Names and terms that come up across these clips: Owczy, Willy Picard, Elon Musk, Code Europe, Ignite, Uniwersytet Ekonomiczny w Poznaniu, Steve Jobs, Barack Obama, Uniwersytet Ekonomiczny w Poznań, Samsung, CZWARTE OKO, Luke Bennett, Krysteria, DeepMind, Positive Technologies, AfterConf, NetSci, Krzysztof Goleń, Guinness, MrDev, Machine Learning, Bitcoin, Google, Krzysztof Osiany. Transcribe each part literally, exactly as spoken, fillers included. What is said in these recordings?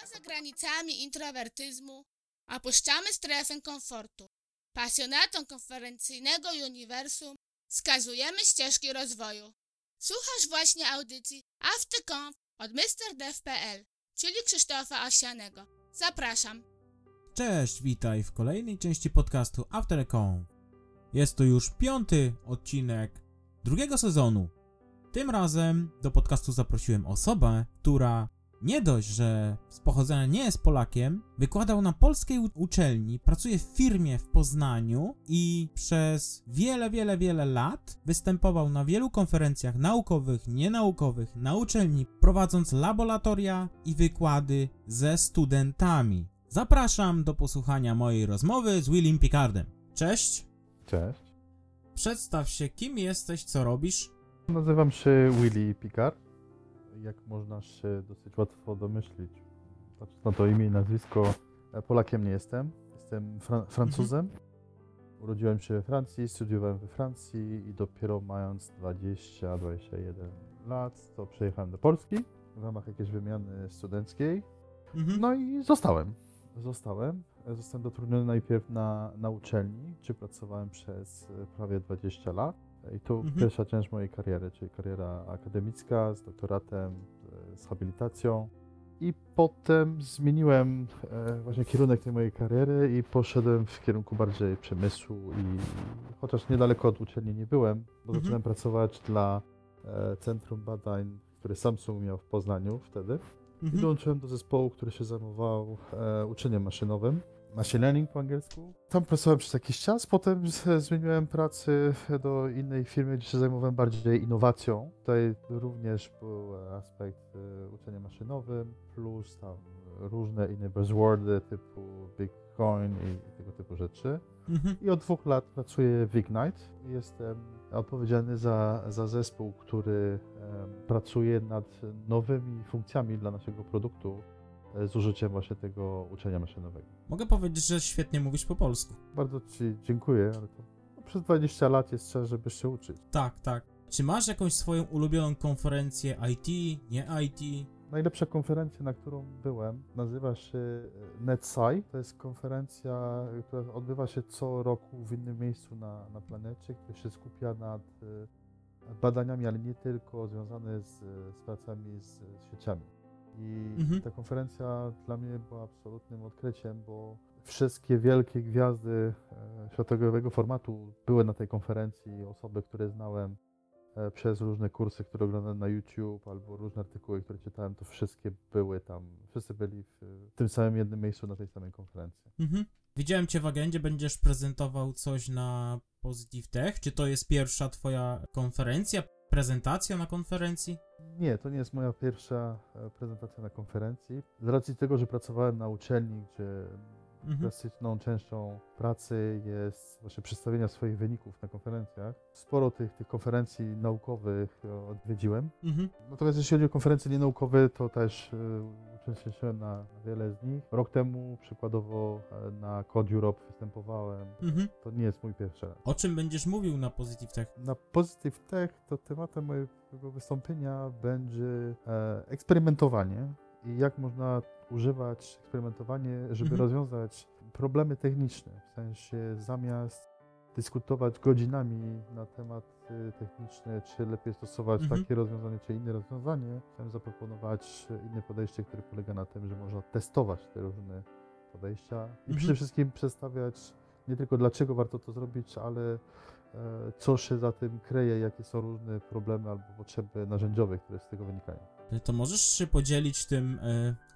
poza granicami introwertyzmu, opuszczamy strefę komfortu. Pasjonatom konferencyjnego uniwersum wskazujemy ścieżki rozwoju. Słuchasz właśnie audycji AfterConf od MrDev kropka p l, czyli Krzysztofa Osianego. Zapraszam. Cześć, witaj w kolejnej części podcastu AfterConf. Jest to już piąty odcinek drugiego sezonu. Tym razem do podcastu zaprosiłem osobę, która nie dość, że z pochodzenia nie jest Polakiem, wykładał na polskiej uczelni, pracuje w firmie w Poznaniu i przez wiele, wiele, wiele lat występował na wielu konferencjach naukowych, nienaukowych, na uczelni, prowadząc laboratoria i wykłady ze studentami. Zapraszam do posłuchania mojej rozmowy z Willym Picardem. Cześć! Cześć! Przedstaw się, kim jesteś, co robisz? Nazywam się Willy Picard. Jak można się dosyć łatwo domyślić, patrząc na to imię i nazwisko, Polakiem nie jestem, jestem Fra- Francuzem. Urodziłem się we Francji, studiowałem we Francji i dopiero mając dwadzieścia do dwudziestu jeden lat, to przyjechałem do Polski w ramach jakiejś wymiany studenckiej. Mhm. No i zostałem. Zostałem. Zostałem zatrudniony najpierw na, na uczelni, gdzie pracowałem przez prawie dwadzieścia lat. I to mhm. pierwsza część mojej kariery, czyli kariera akademicka z doktoratem, z habilitacją. I potem zmieniłem właśnie kierunek tej mojej kariery i poszedłem w kierunku bardziej przemysłu. I chociaż niedaleko od uczelni nie byłem, bo mhm. zacząłem pracować dla Centrum Badań, które Samsung miał w Poznaniu wtedy. Mhm. I dołączyłem do zespołu, który się zajmował uczeniem maszynowym. Machine Learning po angielsku. Tam pracowałem przez jakiś czas, potem zmieniłem pracę do innej firmy, gdzie się zajmowałem bardziej innowacją. Tutaj również był aspekt uczenia maszynowym, plus tam różne inne buzzwordy typu Bitcoin i tego typu rzeczy. Mhm. I od dwóch lat pracuję w Ignite. Jestem odpowiedzialny za, za zespół, który pracuje nad nowymi funkcjami dla naszego produktu, z użyciem właśnie tego uczenia maszynowego. Mogę powiedzieć, że świetnie mówisz po polsku. Bardzo ci dziękuję, ale to no, przez dwadzieścia lat jest trzeba, żeby się uczyć. Tak, tak. Czy masz jakąś swoją ulubioną konferencję I T, nie I T? Najlepsza konferencja, na którą byłem, nazywa się NetSci. To jest konferencja, która odbywa się co roku w innym miejscu na, na planecie, która się skupia nad badaniami, ale nie tylko, związane z, z pracami z sieciami. I mhm. ta konferencja dla mnie była absolutnym odkryciem, bo wszystkie wielkie gwiazdy światowego formatu były na tej konferencji. Osoby, które znałem przez różne kursy, które oglądałem na YouTube albo różne artykuły, które czytałem, to wszystkie były tam. Wszyscy byli w tym samym jednym miejscu na tej samej konferencji. Mhm. Widziałem Cię w agendzie, będziesz prezentował coś na Positive Tech. Czy to jest pierwsza Twoja konferencja? Prezentacja na konferencji? Nie, to nie jest moja pierwsza prezentacja na konferencji. Z racji tego, że pracowałem na uczelni, gdzie mhm. klasyczną częścią pracy jest właśnie przedstawienia swoich wyników na konferencjach. Sporo tych, tych konferencji naukowych odwiedziłem. Mhm. Natomiast jeśli chodzi o konferencje nienaukowe, to też uczestniczyłem na, na wiele z nich. Rok temu przykładowo na Code Europe występowałem. Mhm. To nie jest mój pierwszy raz. O czym będziesz mówił na Positive Tech? Na Positive Tech to tematem mojego wystąpienia będzie e, eksperymentowanie i jak można używać eksperymentowanie, żeby mhm. rozwiązać problemy techniczne. W sensie zamiast dyskutować godzinami na tematy techniczne, czy lepiej stosować mhm. takie rozwiązanie, czy inne rozwiązanie, chciałem zaproponować inne podejście, które polega na tym, że można testować te różne podejścia i mhm. przede wszystkim przedstawiać nie tylko dlaczego warto to zrobić, ale co się za tym kryje, jakie są różne problemy albo potrzeby narzędziowe, które z tego wynikają. To możesz się podzielić tym,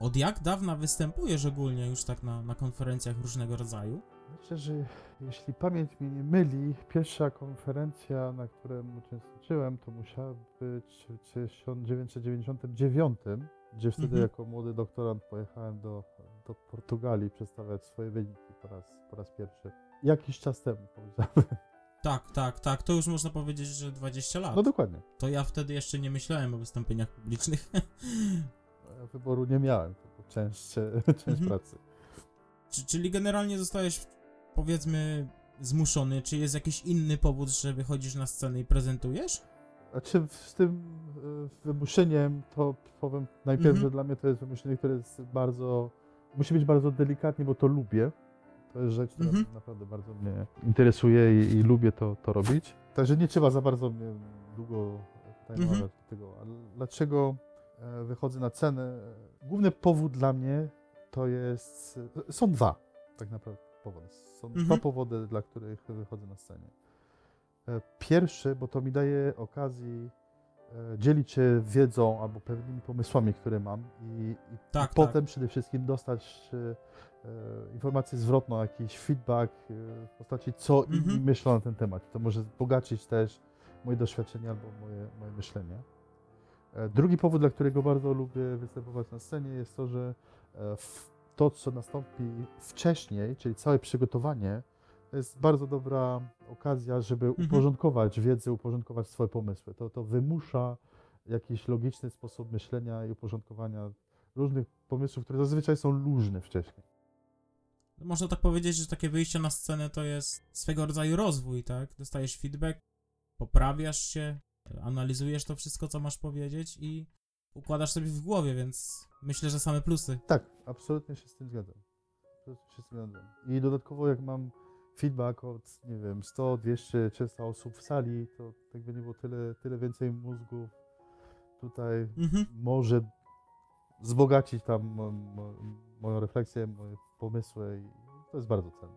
od jak dawna występujesz ogólnie już tak na, na konferencjach różnego rodzaju? Myślę, że jeśli pamięć mnie nie myli, pierwsza konferencja, na której uczestniczyłem, to musiała być w tysiąc dziewięćset dziewięćdziesiątym dziewiątym, gdzie wtedy mhm. jako młody doktorant pojechałem do, do Portugalii przedstawiać swoje wyniki po raz, po raz pierwszy. Jakiś czas temu, powiedziałem. Tak, tak, tak. To już można powiedzieć, że dwadzieścia lat. No dokładnie. To ja wtedy jeszcze nie myślałem o wystąpieniach publicznych. Ja wyboru nie miałem. To część, część mhm. pracy. Czy, czyli generalnie zostałeś, powiedzmy, zmuszony? Czy jest jakiś inny powód, że wychodzisz na scenę i prezentujesz? Znaczy z tym wymuszeniem, to powiem najpierw, mhm. że dla mnie to jest wymuszenie, które jest bardzo, musi być bardzo delikatnie, bo to lubię. To jest rzecz, która mhm. naprawdę bardzo mnie interesuje i, i lubię to, to robić. Także nie trzeba za bardzo mnie długo tajmować mhm. tego. Ale dlaczego wychodzę na cenę? Główny powód dla mnie to jest, są dwa tak naprawdę powody. Są mhm. dwa powody, dla których wychodzę na scenę. Pierwszy, bo to mi daje okazji dzielić się wiedzą albo pewnymi pomysłami, które mam i, i tak, potem tak. przede wszystkim dostać e, informację zwrotną, jakiś feedback e, w postaci co mhm. inni myślą na ten temat. To może bogacić też moje doświadczenie albo moje, moje myślenie. E, drugi powód, dla którego bardzo lubię występować na scenie, jest to, że e, w, to, co nastąpi wcześniej, czyli całe przygotowanie, to jest bardzo dobra okazja, żeby uporządkować wiedzę, uporządkować swoje pomysły. To, to wymusza jakiś logiczny sposób myślenia i uporządkowania różnych pomysłów, które zazwyczaj są luźne wcześniej. Można tak powiedzieć, że takie wyjście na scenę to jest swego rodzaju rozwój, tak? Dostajesz feedback, poprawiasz się, analizujesz to wszystko, co masz powiedzieć i układasz sobie w głowie, więc myślę, że same plusy. Tak, absolutnie się z tym zgadzam. Absolutnie się z tym zgadzam. I dodatkowo jak mam feedback od, nie wiem, sto, dwieście, trzysta osób w sali, to tak by nie było tyle, tyle więcej mózgów tutaj mhm. może wzbogacić tam mo, mo, moją refleksję, moje pomysły i to jest bardzo cenne.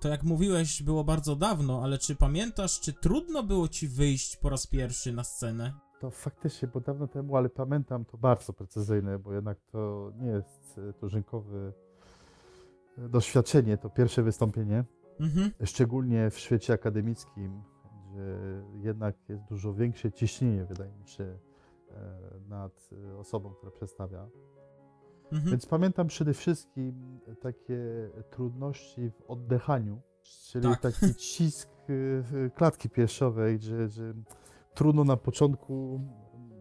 To jak mówiłeś, było bardzo dawno, ale czy pamiętasz, czy trudno było ci wyjść po raz pierwszy na scenę? To faktycznie, bo dawno temu, ale pamiętam to bardzo precyzyjne, bo jednak to nie jest tużynkowe doświadczenie, to pierwsze wystąpienie. Mhm. Szczególnie w świecie akademickim, gdzie jednak jest dużo większe ciśnienie, wydaje mi się, nad osobą, która przedstawia. Mhm. Więc pamiętam przede wszystkim takie trudności w oddechaniu, czyli tak. taki cisk klatki piersiowej, gdzie, gdzie trudno na początku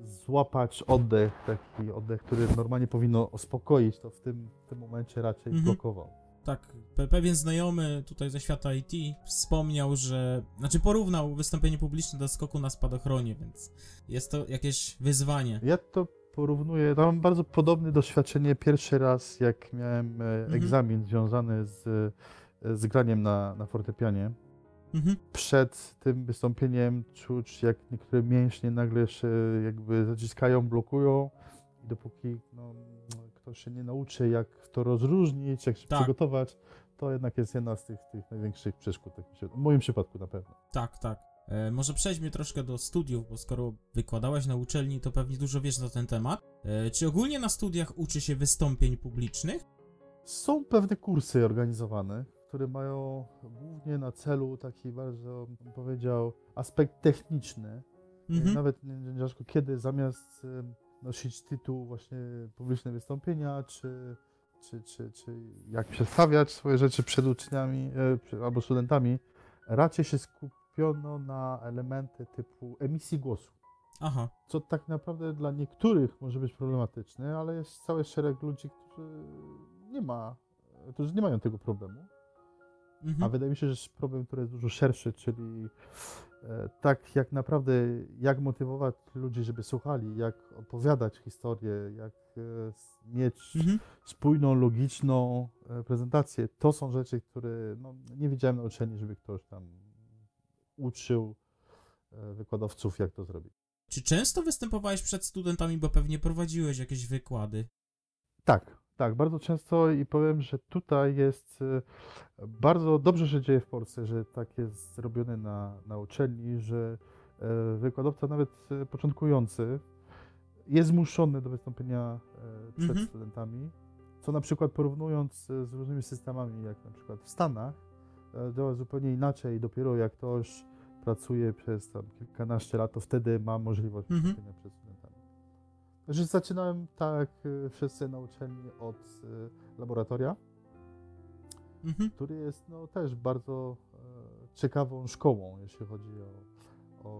złapać oddech, taki oddech, który normalnie powinno ospokoić, to w tym, w tym momencie raczej mhm. blokował. Tak, pe- pewien znajomy tutaj ze świata I T wspomniał, że... Znaczy porównał wystąpienie publiczne do skoku na spadochronie, więc jest to jakieś wyzwanie. Ja to porównuję, ja mam bardzo podobne doświadczenie pierwszy raz, jak miałem mhm. egzamin związany z, z graniem na, na fortepianie. Mhm. Przed tym wystąpieniem czuć, jak niektóre mięśnie nagle się jakby zaciskają, blokują i dopóki... No, się nie nauczy, jak to rozróżnić, jak się tak. przygotować, to jednak jest jedna z tych, tych największych przeszkód, w moim przypadku na pewno. Tak, tak. E, może przejdźmy troszkę do studiów, bo skoro wykładałeś na uczelni, to pewnie dużo wiesz na ten temat. E, czy ogólnie na studiach uczy się wystąpień publicznych? Są pewne kursy organizowane, które mają głównie na celu taki bardzo, bym powiedział, aspekt techniczny. Mhm. Nawet nie rzadko kiedy zamiast... nosić tytuł właśnie publiczne wystąpienia, czy, czy, czy, czy jak przedstawiać swoje rzeczy przed uczniami e, albo studentami, raczej się skupiono na elementy typu emisji głosu. Aha. Co tak naprawdę dla niektórych może być problematyczne, ale jest cały szereg ludzi, którzy nie ma, którzy nie mają tego problemu. Mhm. A wydaje mi się, że jest problem, który jest dużo szerszy, czyli tak jak naprawdę, jak motywować ludzi, żeby słuchali, jak opowiadać historię, jak mieć mhm. spójną, logiczną prezentację. To są rzeczy, które no, nie widziałem na uczelni, żeby ktoś tam uczył wykładowców, jak to zrobić. Czy często występowałeś przed studentami, bo pewnie prowadziłeś jakieś wykłady? Tak, tak, bardzo często i powiem, że tutaj jest bardzo dobrze się dzieje w Polsce, że tak jest zrobione na, na uczelni, że wykładowca nawet początkujący jest zmuszony do wystąpienia przed mhm. studentami, co na przykład porównując z różnymi systemami, jak na przykład w Stanach, działa zupełnie inaczej. Dopiero jak ktoś pracuje przez tam kilkanaście lat, to wtedy ma możliwość mhm. wystąpienia przed studentami. Że zaczynałem, tak jak wszyscy na uczelni, od laboratoria, mhm. który jest no, też bardzo e, ciekawą szkołą, jeśli chodzi o,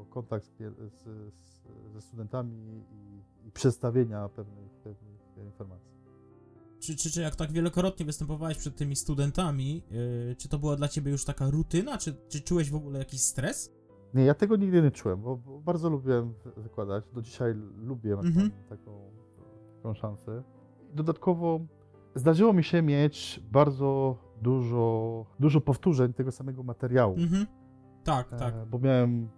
o kontakt z, z, ze studentami i, i przedstawienia pewnych, pewnych informacji. Czy, czy, czy jak tak wielokrotnie występowałeś przed tymi studentami, yy, czy to była dla ciebie już taka rutyna, czy, czy czułeś w ogóle jakiś stres? Nie, ja tego nigdy nie czułem, bo, bo bardzo lubiłem wykładać. Do dzisiaj lubię mhm. taką, taką szansę. Dodatkowo zdarzyło mi się mieć bardzo dużo, dużo powtórzeń tego samego materiału. Mhm. Tak, tak. E, bo miałem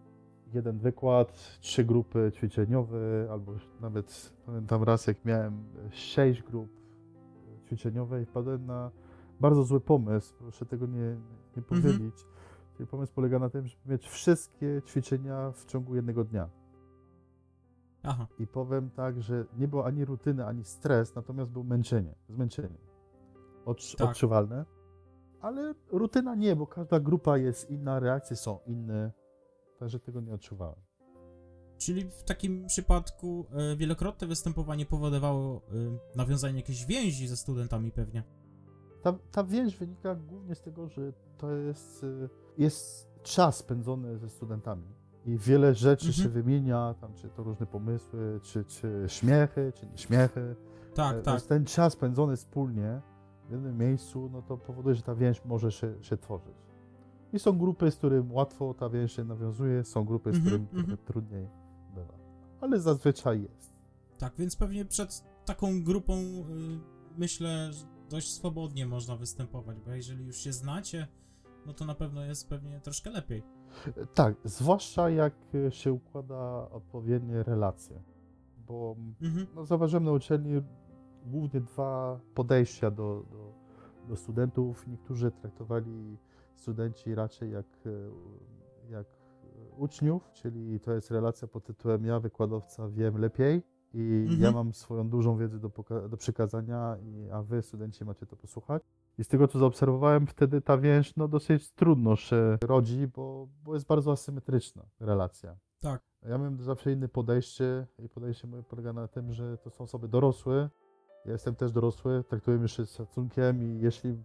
jeden wykład, trzy grupy ćwiczeniowe, albo nawet pamiętam raz, jak miałem sześć grup ćwiczeniowych, wpadłem na bardzo zły pomysł, proszę tego nie, nie powiedzieć. Mhm. Czyli pomysł polega na tym, żeby mieć wszystkie ćwiczenia w ciągu jednego dnia. Aha. I powiem tak, że nie było ani rutyny, ani stres, natomiast było męczenie, zmęczenie. Odcz- tak. Odczuwalne. Ale rutyna nie, bo każda grupa jest inna, reakcje są inne, także tego nie odczuwałem. Czyli w takim przypadku y, wielokrotne występowanie powodowało y, nawiązanie jakiejś więzi ze studentami pewnie? Ta, ta więź wynika głównie z tego, że to jest, jest czas spędzony ze studentami i wiele rzeczy mhm. się wymienia, tam, czy to różne pomysły, czy, czy śmiechy, czy nie śmiechy. Tak, e, tak. Więc ten czas spędzony wspólnie w jednym miejscu, no to powoduje, że ta więź może się, się tworzyć. I są grupy, z którym łatwo ta więź się nawiązuje, są grupy, z którym mhm. trudniej bywa, ale zazwyczaj jest. Tak, więc pewnie przed taką grupą y, myślę, że dość swobodnie można występować, bo jeżeli już się znacie, no to na pewno jest pewnie troszkę lepiej. Tak, zwłaszcza jak się układa odpowiednie relacje, bo mhm. no, zauważyłem na uczelni głównie dwa podejścia do, do, do studentów. Niektórzy traktowali studenci raczej jak, jak uczniów, czyli to jest relacja pod tytułem ja, wykładowca, wiem lepiej. I mhm. ja mam swoją dużą wiedzę do, poka- do przekazania, i, a wy, studenci, macie to posłuchać. I z tego, co zaobserwowałem, wtedy ta więź no, dosyć trudno się rodzi, bo, bo jest bardzo asymetryczna relacja. Tak. Ja miałem zawsze inne podejście i podejście moje polega na tym, że to są osoby dorosłe. Ja jestem też dorosły, traktujemy się z szacunkiem i jeśli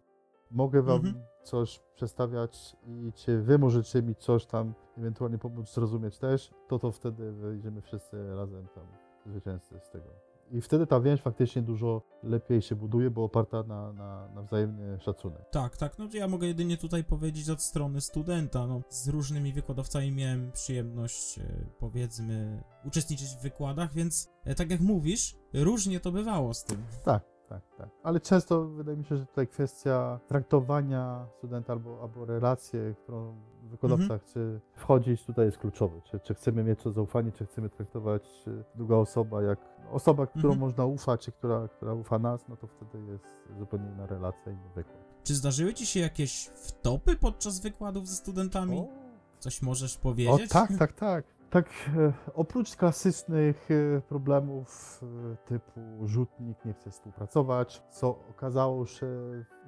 mogę wam mhm. coś przestawiać i czy wy możecie mi coś tam ewentualnie pomóc zrozumieć też, to to wtedy wyjdziemy wszyscy razem tam. Zwycięzcy z tego. I wtedy ta więź faktycznie dużo lepiej się buduje, bo oparta na, na, na wzajemny szacunek. Tak, tak. No ja mogę jedynie tutaj powiedzieć od strony studenta. No, z różnymi wykładowcami miałem przyjemność, powiedzmy, uczestniczyć w wykładach, więc tak jak mówisz, różnie to bywało z tym. Tak, tak, tak. Ale często wydaje mi się, że tutaj kwestia traktowania studenta albo, albo relacje, którą wykładowca mhm. chce wchodzić, tutaj jest kluczowy. Czy, czy chcemy mieć to zaufanie, czy chcemy traktować druga osoba jak osoba, którą mhm. można ufać, czy która, która ufa nas, no to wtedy jest zupełnie inna relacja, inny wykład. Czy zdarzyły ci się jakieś wtopy podczas wykładów ze studentami? O. Coś możesz powiedzieć? O, tak, tak, tak. Tak, oprócz klasycznych problemów typu rzutnik nie chce współpracować, co okazało się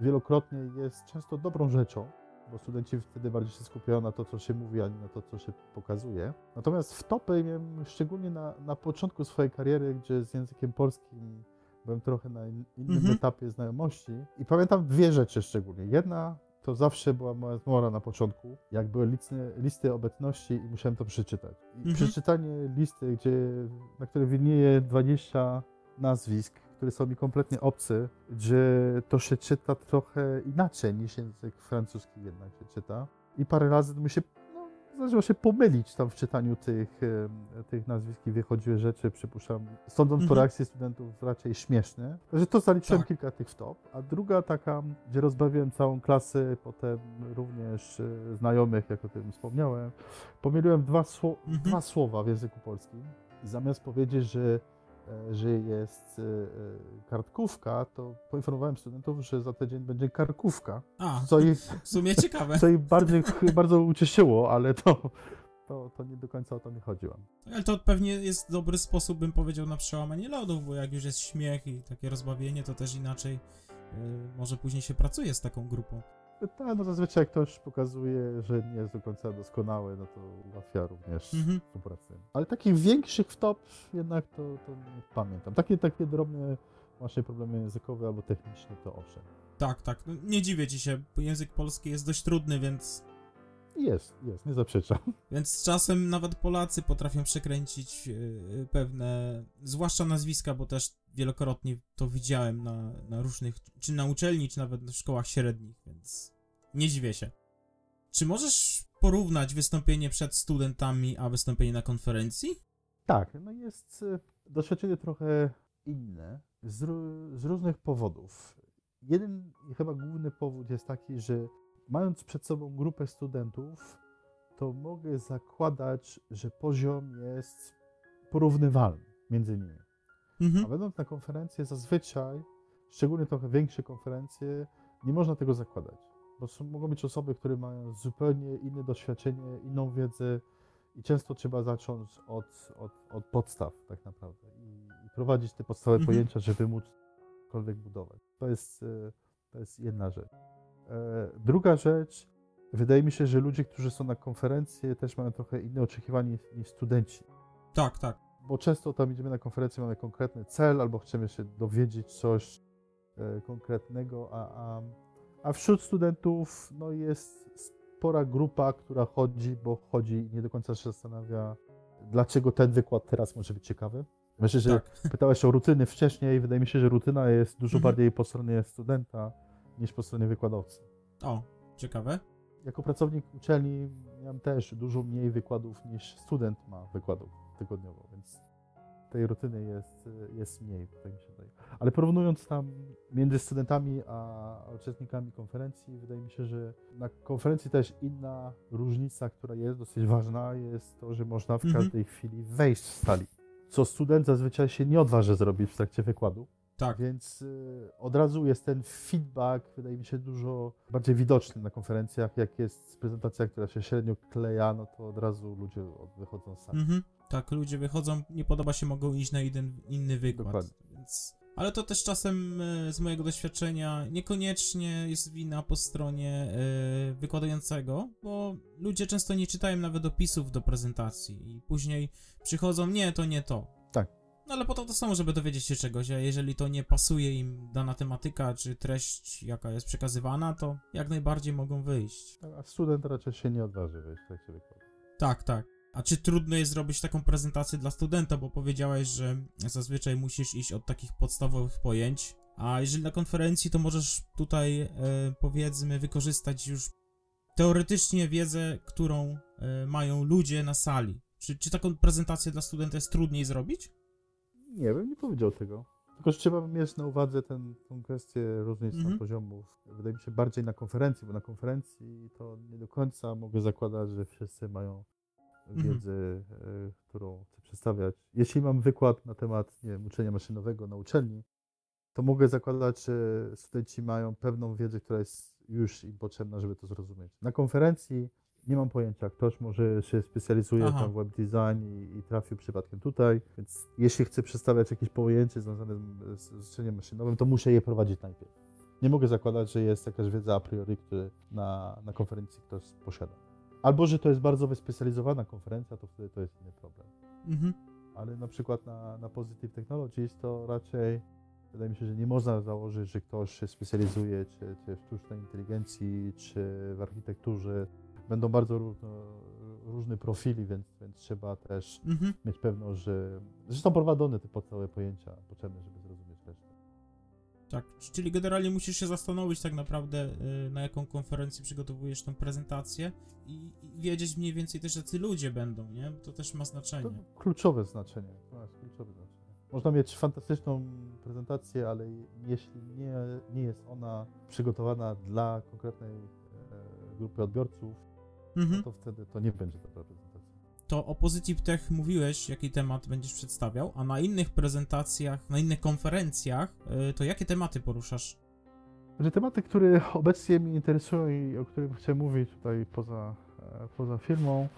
wielokrotnie jest często dobrą rzeczą, bo studenci wtedy bardziej się skupiają na to, co się mówi, a nie na to, co się pokazuje. Natomiast wtopy miałem szczególnie na, na początku swojej kariery, gdzie z językiem polskim byłem trochę na in, innym mm-hmm. etapie znajomości. I pamiętam dwie rzeczy szczególnie. Jedna to zawsze była moja zmora na początku, jak były listy, listy obecności i musiałem to przeczytać. I mm-hmm. przeczytanie listy, gdzie, na której widnieje dwadzieścia nazwisk, które są mi kompletnie obcy, gdzie to się czyta trochę inaczej niż język francuski jednak się czyta. I parę razy mi się, no, zdarzyło się pomylić tam w czytaniu tych, tych nazwisk i wychodziły rzeczy, przypuszczam, sądząc mhm. po reakcji studentów raczej śmieszne. Także to zaliczyłem tak. kilka tych wtop. A druga taka, gdzie rozbawiłem całą klasę, potem również znajomych, jak o tym wspomniałem, pomyliłem dwa, sło- mhm. dwa słowa w języku polskim. Zamiast powiedzieć, że że jest kartkówka, to poinformowałem studentów, że za tydzień będzie karkówka. A, co ich, w sumie ciekawe. Co ich bardziej, bardzo ucieszyło, ale to, to, to nie do końca o to mi chodziło. Ale to pewnie jest dobry sposób, bym powiedział, na przełamanie lodów, bo jak już jest śmiech i takie rozbawienie, to też inaczej yy, może później się pracuje z taką grupą. Tak, no zazwyczaj jak ktoś pokazuje, że nie jest do końca doskonały, no to ułatwia również mhm. współpracę. Ale takich większych wtop jednak to, to nie pamiętam. Takie, takie drobne właśnie problemy językowe albo techniczne to owszem. Tak, tak. No, nie dziwię ci się, bo język polski jest dość trudny, więc... Jest, jest, nie zaprzeczam. Więc czasem nawet Polacy potrafią przekręcić pewne, zwłaszcza nazwiska, bo też wielokrotnie to widziałem na, na różnych, czy na uczelni, czy nawet na szkołach średnich, więc nie dziwię się. Czy możesz porównać wystąpienie przed studentami, a wystąpienie na konferencji? Tak, no jest doświadczenie trochę inne z, z różnych powodów. Jeden chyba główny powód jest taki, że mając przed sobą grupę studentów, to mogę zakładać, że poziom jest porównywalny między nimi. Mhm. A będąc na konferencję zazwyczaj, szczególnie trochę większe konferencje, nie można tego zakładać. Bo są, mogą być osoby, które mają zupełnie inne doświadczenie, inną wiedzę i często trzeba zacząć od, od, od podstaw tak naprawdę i, i prowadzić te podstawowe mhm. pojęcia, żeby móc cokolwiek budować. To jest, to jest jedna rzecz. Druga rzecz, wydaje mi się, że ludzie, którzy są na konferencji, też mają trochę inne oczekiwania niż, niż studenci. Tak, tak. Bo często tam idziemy na konferencję, mamy konkretny cel albo chcemy się dowiedzieć coś konkretnego, a, a, a wśród studentów no, jest spora grupa, która chodzi, bo chodzi i nie do końca się zastanawia, dlaczego ten wykład teraz może być ciekawy. Myślę, że tak. Pytałeś o rutyny wcześniej, wydaje mi się, że rutyna jest dużo mhm. bardziej po stronie studenta niż po stronie wykładowcy. O, ciekawe. Jako pracownik uczelni miałem też dużo mniej wykładów niż student ma wykładów tygodniowo, więc tej rutyny jest, jest mniej, tak mi się wydaje. Ale porównując tam między studentami a uczestnikami konferencji, wydaje mi się, że na konferencji też inna różnica, która jest dosyć ważna, jest to, że można w mhm. każdej chwili wejść z sali, co student zazwyczaj się nie odważy zrobić w trakcie wykładu. Tak. Więc y, od razu jest ten feedback, wydaje mi się, dużo bardziej widoczny na konferencjach. Jak jest prezentacja, która się średnio kleja, no to od razu ludzie wychodzą sami. Mhm. Tak, ludzie wychodzą, nie podoba się, mogą iść na jeden, inny wykład. Dokładnie. Więc... Ale to też czasem y, z mojego doświadczenia niekoniecznie jest wina po stronie y, wykładającego, bo ludzie często nie czytają nawet opisów do prezentacji i później przychodzą, nie, to nie to. Tak. No ale po to to samo, żeby dowiedzieć się czegoś, a jeżeli to nie pasuje im dana tematyka, czy treść, jaka jest przekazywana, to jak najbardziej mogą wyjść. A student raczej się nie odważy wyjść w trakcie wykładu. Tak, tak. A czy trudno jest zrobić taką prezentację dla studenta, bo powiedziałeś, że zazwyczaj musisz iść od takich podstawowych pojęć, a jeżeli na konferencji, to możesz tutaj, e, powiedzmy, wykorzystać już teoretycznie wiedzę, którą e, mają ludzie na sali. Czy, czy taką prezentację dla studenta jest trudniej zrobić? Nie wiem, nie powiedział tego. Tylko że trzeba mieć na uwadze tę kwestię różnic mm-hmm. poziomów. Wydaje mi się bardziej na konferencji, bo na konferencji to nie do końca mogę zakładać, że wszyscy mają wiedzę, mm-hmm. y, którą chcę przedstawiać. Jeśli mam wykład na temat, nie wiem, uczenia maszynowego na uczelni, to mogę zakładać, że studenci mają pewną wiedzę, która jest już im potrzebna, żeby to zrozumieć. Na konferencji nie mam pojęcia, ktoś może się specjalizuje Aha. tam w web design i, i trafił przypadkiem tutaj, więc jeśli chcę przedstawiać jakieś pojęcie związane z uczeniem maszynowym, to muszę je prowadzić najpierw. Nie mogę zakładać, że jest jakaś wiedza a priori, której na, na konferencji ktoś posiada. Albo, że to jest bardzo wyspecjalizowana konferencja, to wtedy to jest inny problem. Mhm. Ale na przykład na, na Positive Technologies to raczej wydaje mi się, że nie można założyć, że ktoś się specjalizuje czy, czy w sztucznej inteligencji, czy w architekturze. Będą bardzo równo, różne profili, więc, więc trzeba też mhm. mieć pewność, że, że są prowadzone te podstawowe pojęcia potrzebne, żeby zrozumieć resztę. Tak, czyli generalnie musisz się zastanowić tak naprawdę, na jaką konferencję przygotowujesz tą prezentację i, i wiedzieć mniej więcej też, jacy ludzie będą, nie? To też ma znaczenie. To kluczowe znaczenie, to jest kluczowe znaczenie. Można mieć fantastyczną prezentację, ale jeśli nie, nie jest ona przygotowana dla konkretnej e, grupy odbiorców, no to wtedy to nie będzie dobra prezentacja. To o Positive Tech mówiłeś, jaki temat będziesz przedstawiał, a na innych prezentacjach, na innych konferencjach, to jakie tematy poruszasz? Tematy, które obecnie mnie interesują i o których chcę mówić tutaj poza, poza firmą,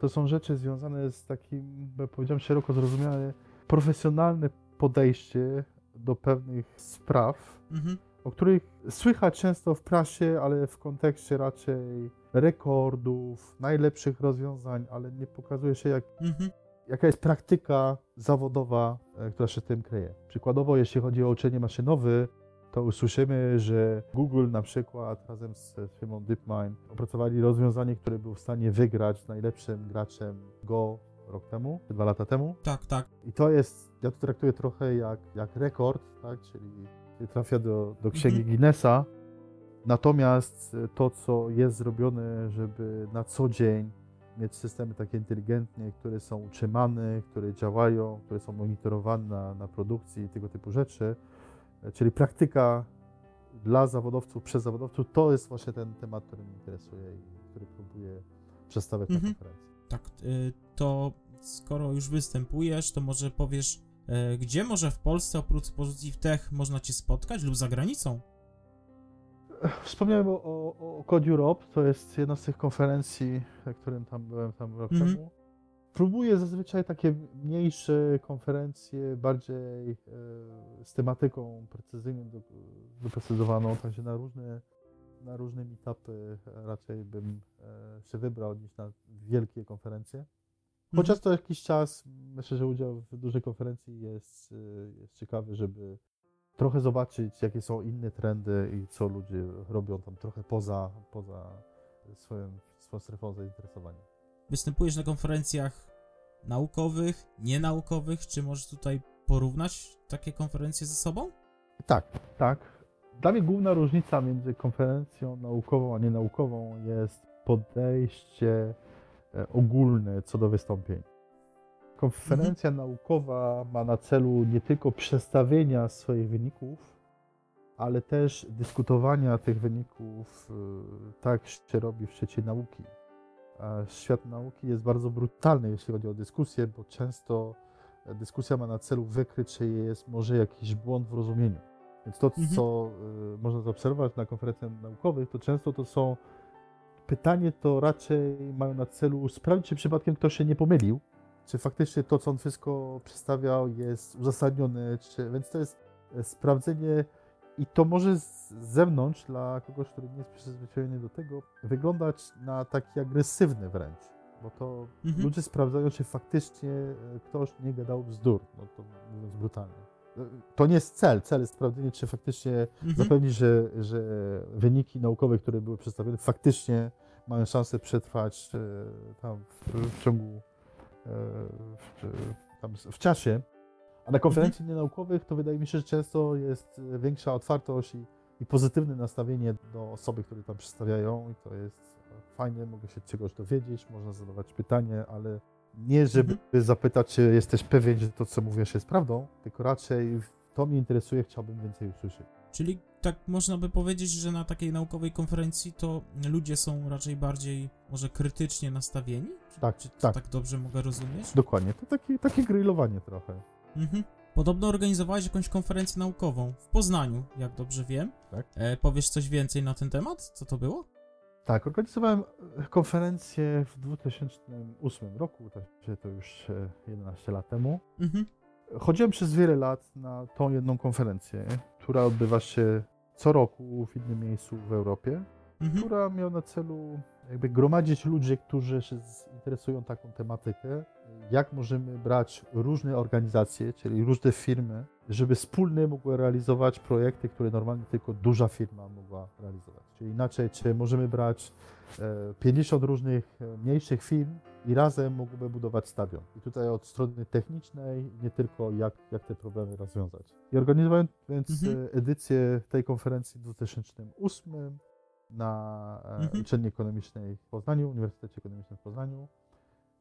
to są rzeczy związane z takim, jak powiedziałem, szeroko zrozumiane, profesjonalne podejście do pewnych spraw, mhm. o których słychać często w prasie, ale w kontekście raczej rekordów, najlepszych rozwiązań, ale nie pokazuje się, jak, mhm. jaka jest praktyka zawodowa, która się tym kryje. Przykładowo, jeśli chodzi o uczenie maszynowe, to usłyszymy, że Google na przykład razem z firmą DeepMind opracowali rozwiązanie, które był w stanie wygrać z najlepszym graczem Go rok temu, dwa lata temu. Tak, tak. I to jest, ja to traktuję trochę jak, jak rekord, tak, czyli trafia do, do księgi mhm. Guinnessa, Natomiast to, co jest zrobione, żeby na co dzień mieć systemy takie inteligentne, które są utrzymane, które działają, które są monitorowane na, na produkcji i tego typu rzeczy, czyli praktyka dla zawodowców, przez zawodowców, to jest właśnie ten temat, który mnie interesuje i który próbuję przedstawiać mhm. na konferencji. Tak, to skoro już występujesz, to może powiesz, gdzie może w Polsce oprócz Positive Tech można Cię spotkać lub za granicą? Wspomniałem o, o, o Code Europe, to jest jedna z tych konferencji, na którym tam byłem tam rok mm-hmm. temu. Próbuję zazwyczaj takie mniejsze konferencje, bardziej e, z tematyką precyzyjną, do, doprecyzowaną, także na różne, na różne meetupy raczej bym e, się wybrał niż na wielkie konferencje. Chociaż to jakiś czas, myślę, że udział w dużej konferencji jest, jest ciekawy, żeby trochę zobaczyć, jakie są inne trendy i co ludzie robią tam trochę poza, poza swoją, swoją strefą zainteresowania. Występujesz na konferencjach naukowych, nienaukowych, czy możesz tutaj porównać takie konferencje ze sobą? Tak, tak. Dla mnie główna różnica między konferencją naukową a nienaukową jest podejście ogólne co do wystąpień. Konferencja mhm. naukowa ma na celu nie tylko przedstawienia swoich wyników, ale też dyskutowania tych wyników, tak się robi w świecie nauki. A świat nauki jest bardzo brutalny, jeśli chodzi o dyskusję, bo często dyskusja ma na celu wykryć, czy jest może jakiś błąd w rozumieniu. Więc to, mhm. co można zaobserwować na konferencjach naukowych, to często to są pytanie to raczej mają na celu sprawdzić, czy przypadkiem ktoś się nie pomylił, czy faktycznie to, co on wszystko przedstawiał, jest uzasadnione, czy... więc to jest sprawdzenie i to może z zewnątrz dla kogoś, który nie jest przyzwyczajony do tego, wyglądać na taki agresywny wręcz, bo to mhm. ludzie sprawdzają, czy faktycznie ktoś nie gadał bzdur, no to mówiąc brutalnie. To nie jest cel. Cel jest sprawdzenie, czy faktycznie mhm. zapewnić, że, że wyniki naukowe, które były przedstawione, faktycznie mają szansę przetrwać e, tam w, w ciągu, e, w, tam w czasie. A na konferencji mhm. nienaukowych to wydaje mi się, że często jest większa otwartość i, i pozytywne nastawienie do osoby, które tam przedstawiają i to jest fajnie, mogę się czegoś dowiedzieć, można zadawać pytanie, ale nie, żeby mhm. zapytać, czy jesteś pewien, że to, co mówisz, jest prawdą, tylko raczej to mnie interesuje, chciałbym więcej usłyszeć. Czyli tak można by powiedzieć, że na takiej naukowej konferencji to ludzie są raczej bardziej może krytycznie nastawieni? Czy, tak, czy tak. tak dobrze mogę rozumieć? Dokładnie, to takie, takie grillowanie trochę. Mhm. Podobno organizowałeś jakąś konferencję naukową w Poznaniu, jak dobrze wiem. Tak. E, powiesz coś więcej na ten temat? Co to było? Tak, organizowałem konferencję w dwa tysiące ósmym roku, także to już jedenaście lat temu. Mhm. Chodziłem przez wiele lat na tą jedną konferencję, która odbywa się co roku w innym miejscu w Europie, mhm. która miała na celu jakby gromadzić ludzi, którzy się interesują taką tematykę, jak możemy brać różne organizacje, czyli różne firmy, żeby wspólnie mogły realizować projekty, które normalnie tylko duża firma mogła realizować. Czyli inaczej, czy możemy brać pięćdziesiąt różnych mniejszych firm i razem mogłyby budować stadion. I tutaj od strony technicznej, nie tylko jak, jak te problemy rozwiązać. I organizowałem więc mhm. edycję tej konferencji w dwa tysiące ósmym na mhm. Uczelni Ekonomicznej w Poznaniu, Uniwersytecie Ekonomicznym w Poznaniu.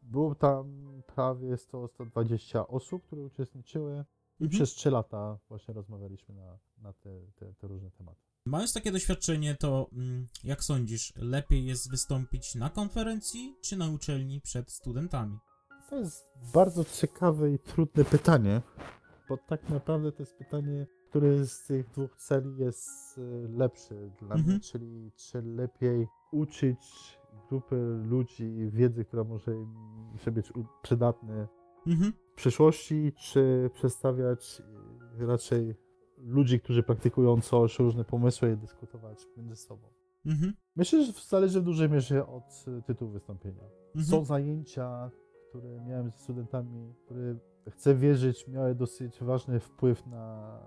Było tam prawie sto dwadzieścia osób, które uczestniczyły. I mhm. przez trzy lata właśnie rozmawialiśmy na, na te, te, te różne tematy. Mając takie doświadczenie, to jak sądzisz, lepiej jest wystąpić na konferencji czy na uczelni przed studentami? To jest bardzo ciekawe i trudne pytanie, bo tak naprawdę to jest pytanie, który z tych dwóch celi jest lepszy dla mhm. mnie, czyli czy lepiej uczyć grupy ludzi wiedzy, która może im być przydatna mhm. w przyszłości, czy przedstawiać raczej ludzi, którzy praktykują coś, różne pomysły i dyskutować między sobą. Mhm. Myślę, że zależy w dużej mierze od tytułu wystąpienia. Mhm. Są zajęcia, które miałem ze studentami, które chcę wierzyć miały dosyć ważny wpływ na,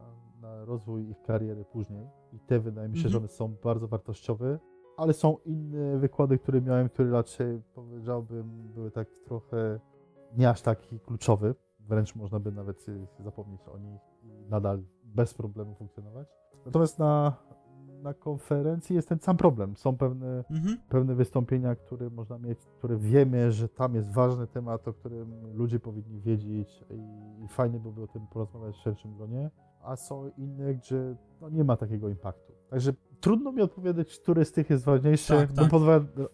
na rozwój ich kariery później i te wydaje mi się, mhm. że one są bardzo wartościowe, ale są inne wykłady, które miałem, które raczej powiedziałbym były tak trochę nie aż taki kluczowy, wręcz można by nawet zapomnieć o nich i nadal bez problemu funkcjonować. Natomiast na, na konferencji jest ten sam problem. Są pewne, mhm. pewne wystąpienia, które można mieć, które wiemy, że tam jest ważny temat, o którym ludzie powinni wiedzieć i, i fajnie byłoby o tym porozmawiać w szerszym gronie, a są inne, gdzie no, nie ma takiego impaktu. Także trudno mi odpowiedzieć, który z tych jest ważniejszy. Tak, tak.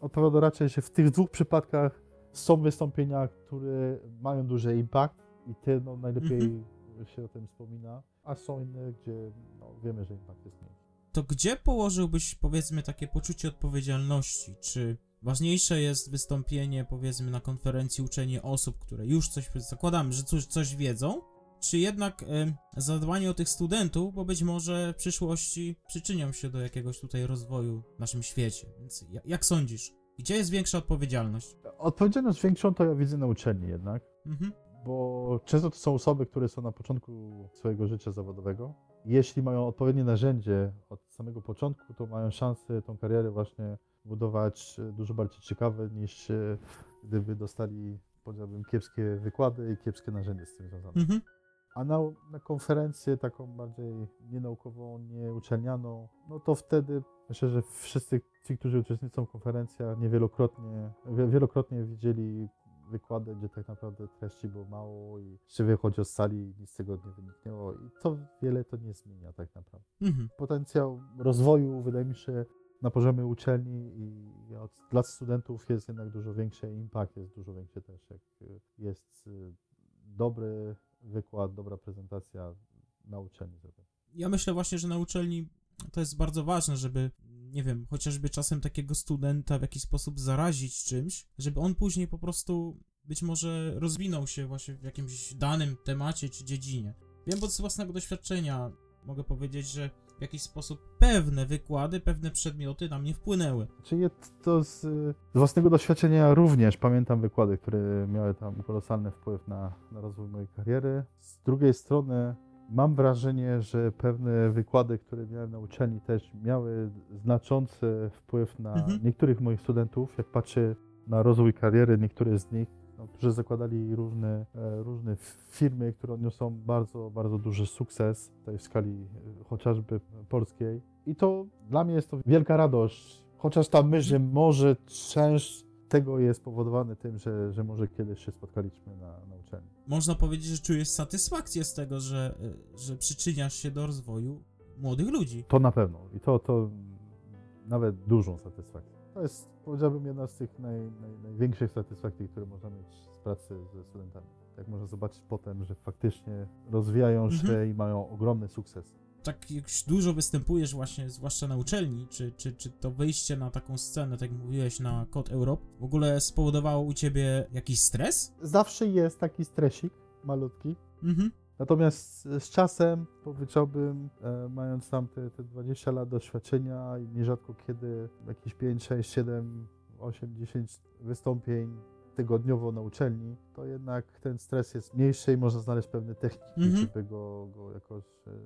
Odpowiadam raczej, że w tych dwóch przypadkach są wystąpienia, które mają duży impact i te no, najlepiej mhm. się o tym wspomina, a są inne, gdzie no, wiemy, że impact jest mniejszy. To gdzie położyłbyś, powiedzmy, takie poczucie odpowiedzialności? Czy ważniejsze jest wystąpienie, powiedzmy, na konferencji uczenie osób, które już coś, zakładamy, że coś, coś wiedzą, czy jednak y, zadbanie o tych studentów, bo być może w przyszłości przyczynią się do jakiegoś tutaj rozwoju w naszym świecie? Więc jak sądzisz, gdzie jest większa odpowiedzialność? Odpowiedzialność większą to ja widzę na uczelni jednak, mhm. bo często to są osoby, które są na początku swojego życia zawodowego. Jeśli mają odpowiednie narzędzie od samego początku, to mają szansę tą karierę właśnie budować dużo bardziej ciekawe, niż gdyby dostali, powiedziałbym, kiepskie wykłady i kiepskie narzędzie z tym związane. Mhm. A na, na konferencję taką bardziej nienaukową, nieuczelnianą, no to wtedy myślę, że wszyscy ci, którzy uczestniczą w konferencjach, niewielokrotnie, wielokrotnie widzieli wykłady, gdzie tak naprawdę treści było mało i czy wychodzi o sali, nic z tego nie wyniknęło i to wiele to nie zmienia tak naprawdę. Mhm. Potencjał rozwoju, wydaje mi się, na poziomie uczelni i dla studentów jest jednak dużo większy, impact jest dużo większy też, jak jest dobry wykład, dobra prezentacja na uczelni. Ja myślę właśnie, że na uczelni to jest bardzo ważne, żeby, nie wiem, chociażby czasem takiego studenta w jakiś sposób zarazić czymś, żeby on później po prostu być może rozwinął się właśnie w jakimś danym temacie czy dziedzinie. Wiem, bo z własnego doświadczenia mogę powiedzieć, że w jakiś sposób pewne wykłady, pewne przedmioty na mnie wpłynęły. Czyli to z, z własnego doświadczenia również pamiętam wykłady, które miały tam kolosalny wpływ na, na rozwój mojej kariery. Z drugiej strony mam wrażenie, że pewne wykłady, które miałem na uczelni, też miały znaczący wpływ na mhm. niektórych moich studentów. Jak patrzę na rozwój kariery, niektóre z nich, no, którzy zakładali różne, różne firmy, które odniosą bardzo, bardzo duży sukces tutaj w skali chociażby polskiej. I to dla mnie jest to wielka radość, chociaż ta myśl, że może część tego jest powodowany tym, że, że może kiedyś się spotkaliśmy na, na uczelni. Można powiedzieć, że czujesz satysfakcję z tego, że, że przyczyniasz się do rozwoju młodych ludzi. To na pewno i to, to nawet dużą satysfakcję. To jest, powiedziałbym, jedna z tych naj, naj, największych satysfakcji, które można mieć z pracy ze studentami. Jak można zobaczyć potem, że faktycznie rozwijają się mhm. i mają ogromny sukces. Tak jak już dużo występujesz właśnie, zwłaszcza na uczelni, czy, czy, czy to wyjście na taką scenę, tak jak mówiłeś, na Code Europe, w ogóle spowodowało u ciebie jakiś stres? Zawsze jest taki stresik malutki. Mhm. Natomiast z czasem, powiedziałbym, e, mając tam te, te dwadzieścia lat doświadczenia i nierzadko kiedy jakieś pięć, sześć, siedem, osiem, dziesięć wystąpień tygodniowo na uczelni, to jednak ten stres jest mniejszy i można znaleźć pewne techniki, mm-hmm. żeby go, go jakoś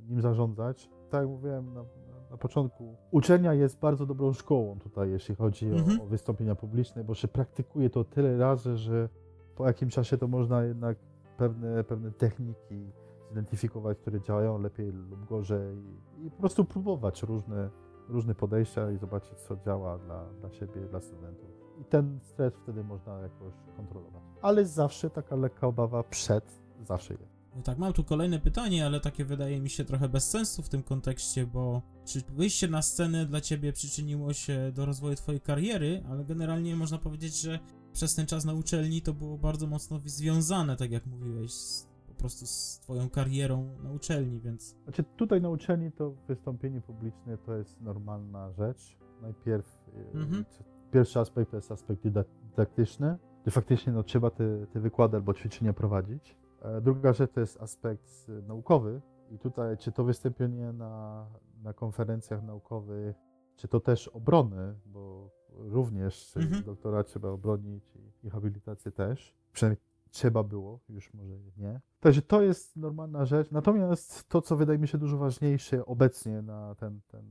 nim zarządzać. Tak jak mówiłem na, na początku, uczelnia jest bardzo dobrą szkołą tutaj, jeśli chodzi mm-hmm. o, o wystąpienia publiczne, bo się praktykuje to tyle razy, że po jakimś czasie to można jednak pewne, pewne techniki zidentyfikować, które działają lepiej lub gorzej i, i po prostu próbować różne, różne podejścia i zobaczyć, co działa dla, dla siebie, dla studentów. I ten stres wtedy można jakoś kontrolować. Ale zawsze taka lekka obawa przed, zawsze jest. No tak, mam tu kolejne pytanie, ale takie wydaje mi się trochę bez sensu w tym kontekście, bo czy wyjście na scenę dla ciebie przyczyniło się do rozwoju twojej kariery, ale generalnie można powiedzieć, że przez ten czas na uczelni to było bardzo mocno związane, tak jak mówiłeś, z, po prostu z twoją karierą na uczelni, więc... Znaczy tutaj na uczelni to wystąpienie publiczne to jest normalna rzecz. Najpierw... Mhm. E, Pierwszy aspekt to jest aspekt dydaktyczny, gdzie faktycznie no, trzeba te, te wykłady albo ćwiczenia prowadzić. Druga rzecz to jest aspekt naukowy i tutaj czy to wystąpienie na, na konferencjach naukowych, czy to też obrony, bo również mhm. doktora trzeba obronić i, i habilitację też, przynajmniej trzeba było, już może nie. Także to jest normalna rzecz, natomiast to, co wydaje mi się dużo ważniejsze obecnie na ten, ten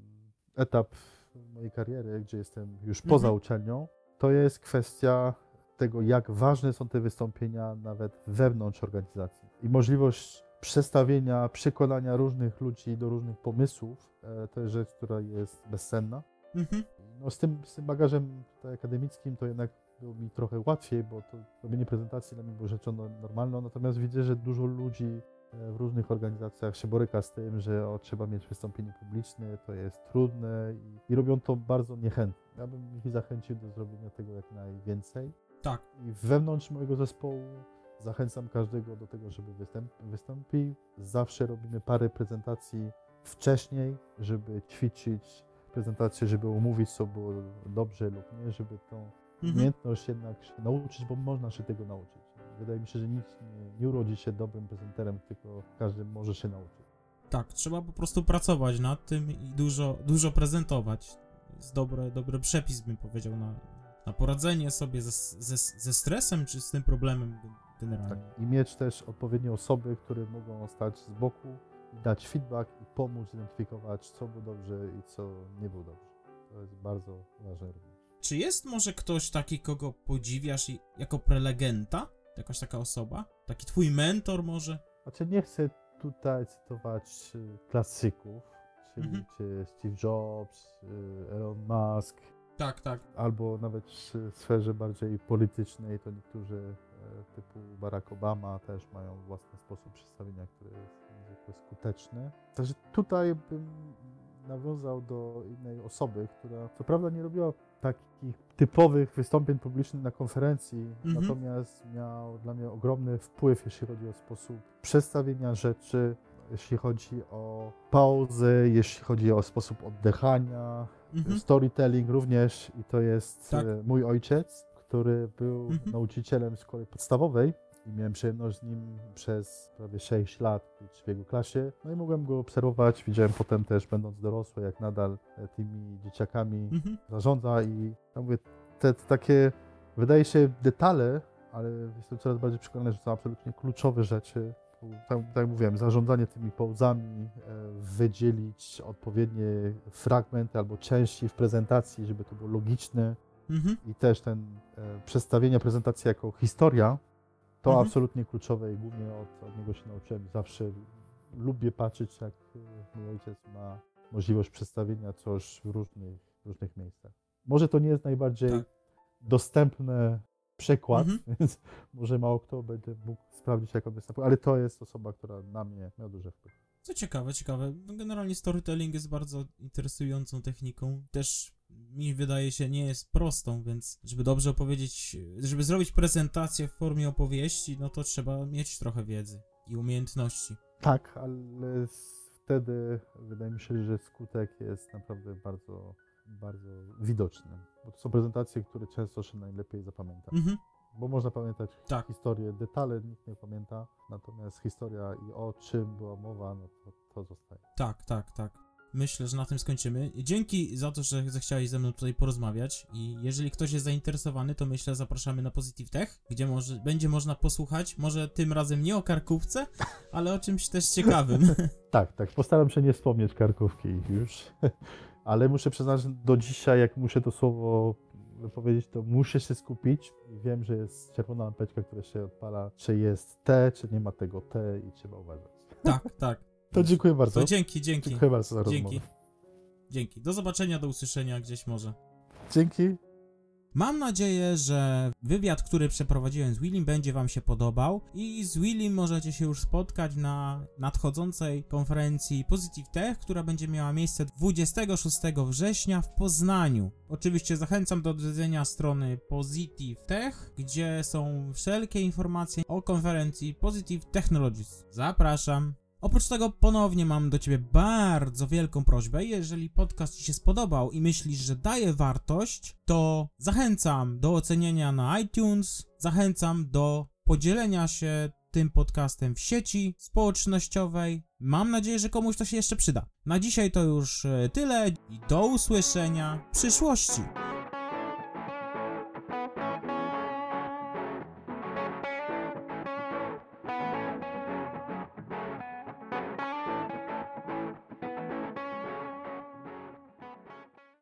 etap mojej kariery, gdzie jestem już mhm. poza uczelnią, to jest kwestia tego, jak ważne są te wystąpienia nawet wewnątrz organizacji i możliwość przestawienia, przekonania różnych ludzi do różnych pomysłów, to jest rzecz, która jest bezcenna. Mhm. No z tym, z tym bagażem tutaj akademickim to jednak było mi trochę łatwiej, bo to robienie prezentacji dla mnie było rzeczą normalną, natomiast widzę, że dużo ludzi w różnych organizacjach się boryka z tym, że o, trzeba mieć wystąpienie publiczne, to jest trudne i, i robią to bardzo niechętnie. Ja bym ich zachęcił do zrobienia tego jak najwięcej. Tak. I wewnątrz mojego zespołu zachęcam każdego do tego, żeby występ, wystąpił. Zawsze robimy parę prezentacji wcześniej, żeby ćwiczyć prezentację, żeby omówić, co było dobrze lub nie, żeby tą umiejętność jednak się nauczyć, bo można się tego nauczyć. Wydaje mi się, że nikt nie, nie urodzi się dobrym prezenterem, tylko każdy może się nauczyć. Tak, trzeba po prostu pracować nad tym i dużo, dużo prezentować. Jest dobry, dobry przepis, bym powiedział, na, na poradzenie sobie ze, ze, ze stresem czy z tym problemem generalnie. Tak, i mieć też odpowiednie osoby, które mogą stać z boku i dać feedback i pomóc zidentyfikować, co było dobrze i co nie było dobrze. To jest bardzo ważne również. Czy jest może ktoś taki, kogo podziwiasz jako prelegenta? Jakaś taka osoba? Taki twój mentor może? Znaczy nie chcę tutaj cytować klasyków, czyli mhm. czy Steve Jobs, Elon Musk. Tak, tak. Albo nawet w sferze bardziej politycznej to niektórzy typu Barack Obama też mają własny sposób przedstawienia, który jest niezwykle skuteczny. Także tutaj bym nawiązał do innej osoby, która co prawda nie robiła takich typowych wystąpień publicznych na konferencji, mm-hmm. natomiast miał dla mnie ogromny wpływ, jeśli chodzi o sposób przedstawienia rzeczy, jeśli chodzi o pauzę, jeśli chodzi o sposób oddechania, mm-hmm. storytelling również i to jest tak. mój ojciec, który był mm-hmm. nauczycielem szkoły podstawowej i miałem przyjemność z nim przez prawie sześć lat być w jego klasie. No i mogłem go obserwować, widziałem potem też, będąc dorosły, jak nadal tymi dzieciakami mm-hmm. zarządza i ja mówię, te, te takie, wydaje się, detale, ale jestem coraz bardziej przekonany, że to są absolutnie kluczowe rzeczy. Tak, tak jak mówiłem, zarządzanie tymi pauzami, wydzielić odpowiednie fragmenty albo części w prezentacji, żeby to było logiczne mm-hmm. i też ten e, przedstawienie prezentacji jako historia, to mhm. absolutnie kluczowe i głównie od, od niego się nauczyłem. Zawsze lubię patrzeć, jak mój ojciec ma możliwość przedstawienia coś w różnych, w różnych miejscach. Może to nie jest najbardziej tak. dostępny przykład, mhm. więc może mało kto będzie mógł sprawdzić, jak on występuje, ale to jest osoba, która na mnie miała duży wpływ. Co ciekawe, ciekawe. Generalnie storytelling jest bardzo interesującą techniką. Też mi wydaje się, nie jest prostą, więc żeby dobrze opowiedzieć, żeby zrobić prezentację w formie opowieści, no to trzeba mieć trochę wiedzy i umiejętności. Tak, ale wtedy wydaje mi się, że skutek jest naprawdę bardzo, bardzo widoczny. Bo to są prezentacje, które często się najlepiej zapamięta. Mhm. Bo można pamiętać tak. historię, detale nikt nie pamięta, natomiast historia i o czym była mowa, no to, to zostaje. Tak, tak, tak. Myślę, że na tym skończymy. Dzięki za to, że zechciałeś ze mną tutaj porozmawiać i jeżeli ktoś jest zainteresowany, to myślę, zapraszamy na Positive Tech, gdzie może, będzie można posłuchać, może tym razem nie o karkówce, ale o czymś też ciekawym. Tak, tak, postaram się nie wspomnieć karkówki już, ale muszę przyznać, że do dzisiaj, jak muszę to słowo powiedzieć, to muszę się skupić. Wiem, że jest czerwona lampeczka, która się odpala, czy jest T, czy nie ma tego T i trzeba uważać. Tak, tak. To dziękuję bardzo. To dzięki, dzięki. Dziękuję bardzo za rozmowę. Dzięki. Dzięki. Do zobaczenia, do usłyszenia gdzieś może. Dzięki. Mam nadzieję, że wywiad, który przeprowadziłem z Willym, będzie wam się podobał i z Willym możecie się już spotkać na nadchodzącej konferencji Positive Tech, która będzie miała miejsce dwudziestego szóstego września w Poznaniu. Oczywiście zachęcam do odwiedzenia strony Positive Tech, gdzie są wszelkie informacje o konferencji Positive Technologies. Zapraszam. Oprócz tego ponownie mam do ciebie bardzo wielką prośbę. Jeżeli podcast ci się spodobał i myślisz, że daje wartość, to zachęcam do ocenienia na iTunes, zachęcam do podzielenia się tym podcastem w sieci społecznościowej. Mam nadzieję, że komuś to się jeszcze przyda. Na dzisiaj to już tyle i do usłyszenia w przyszłości.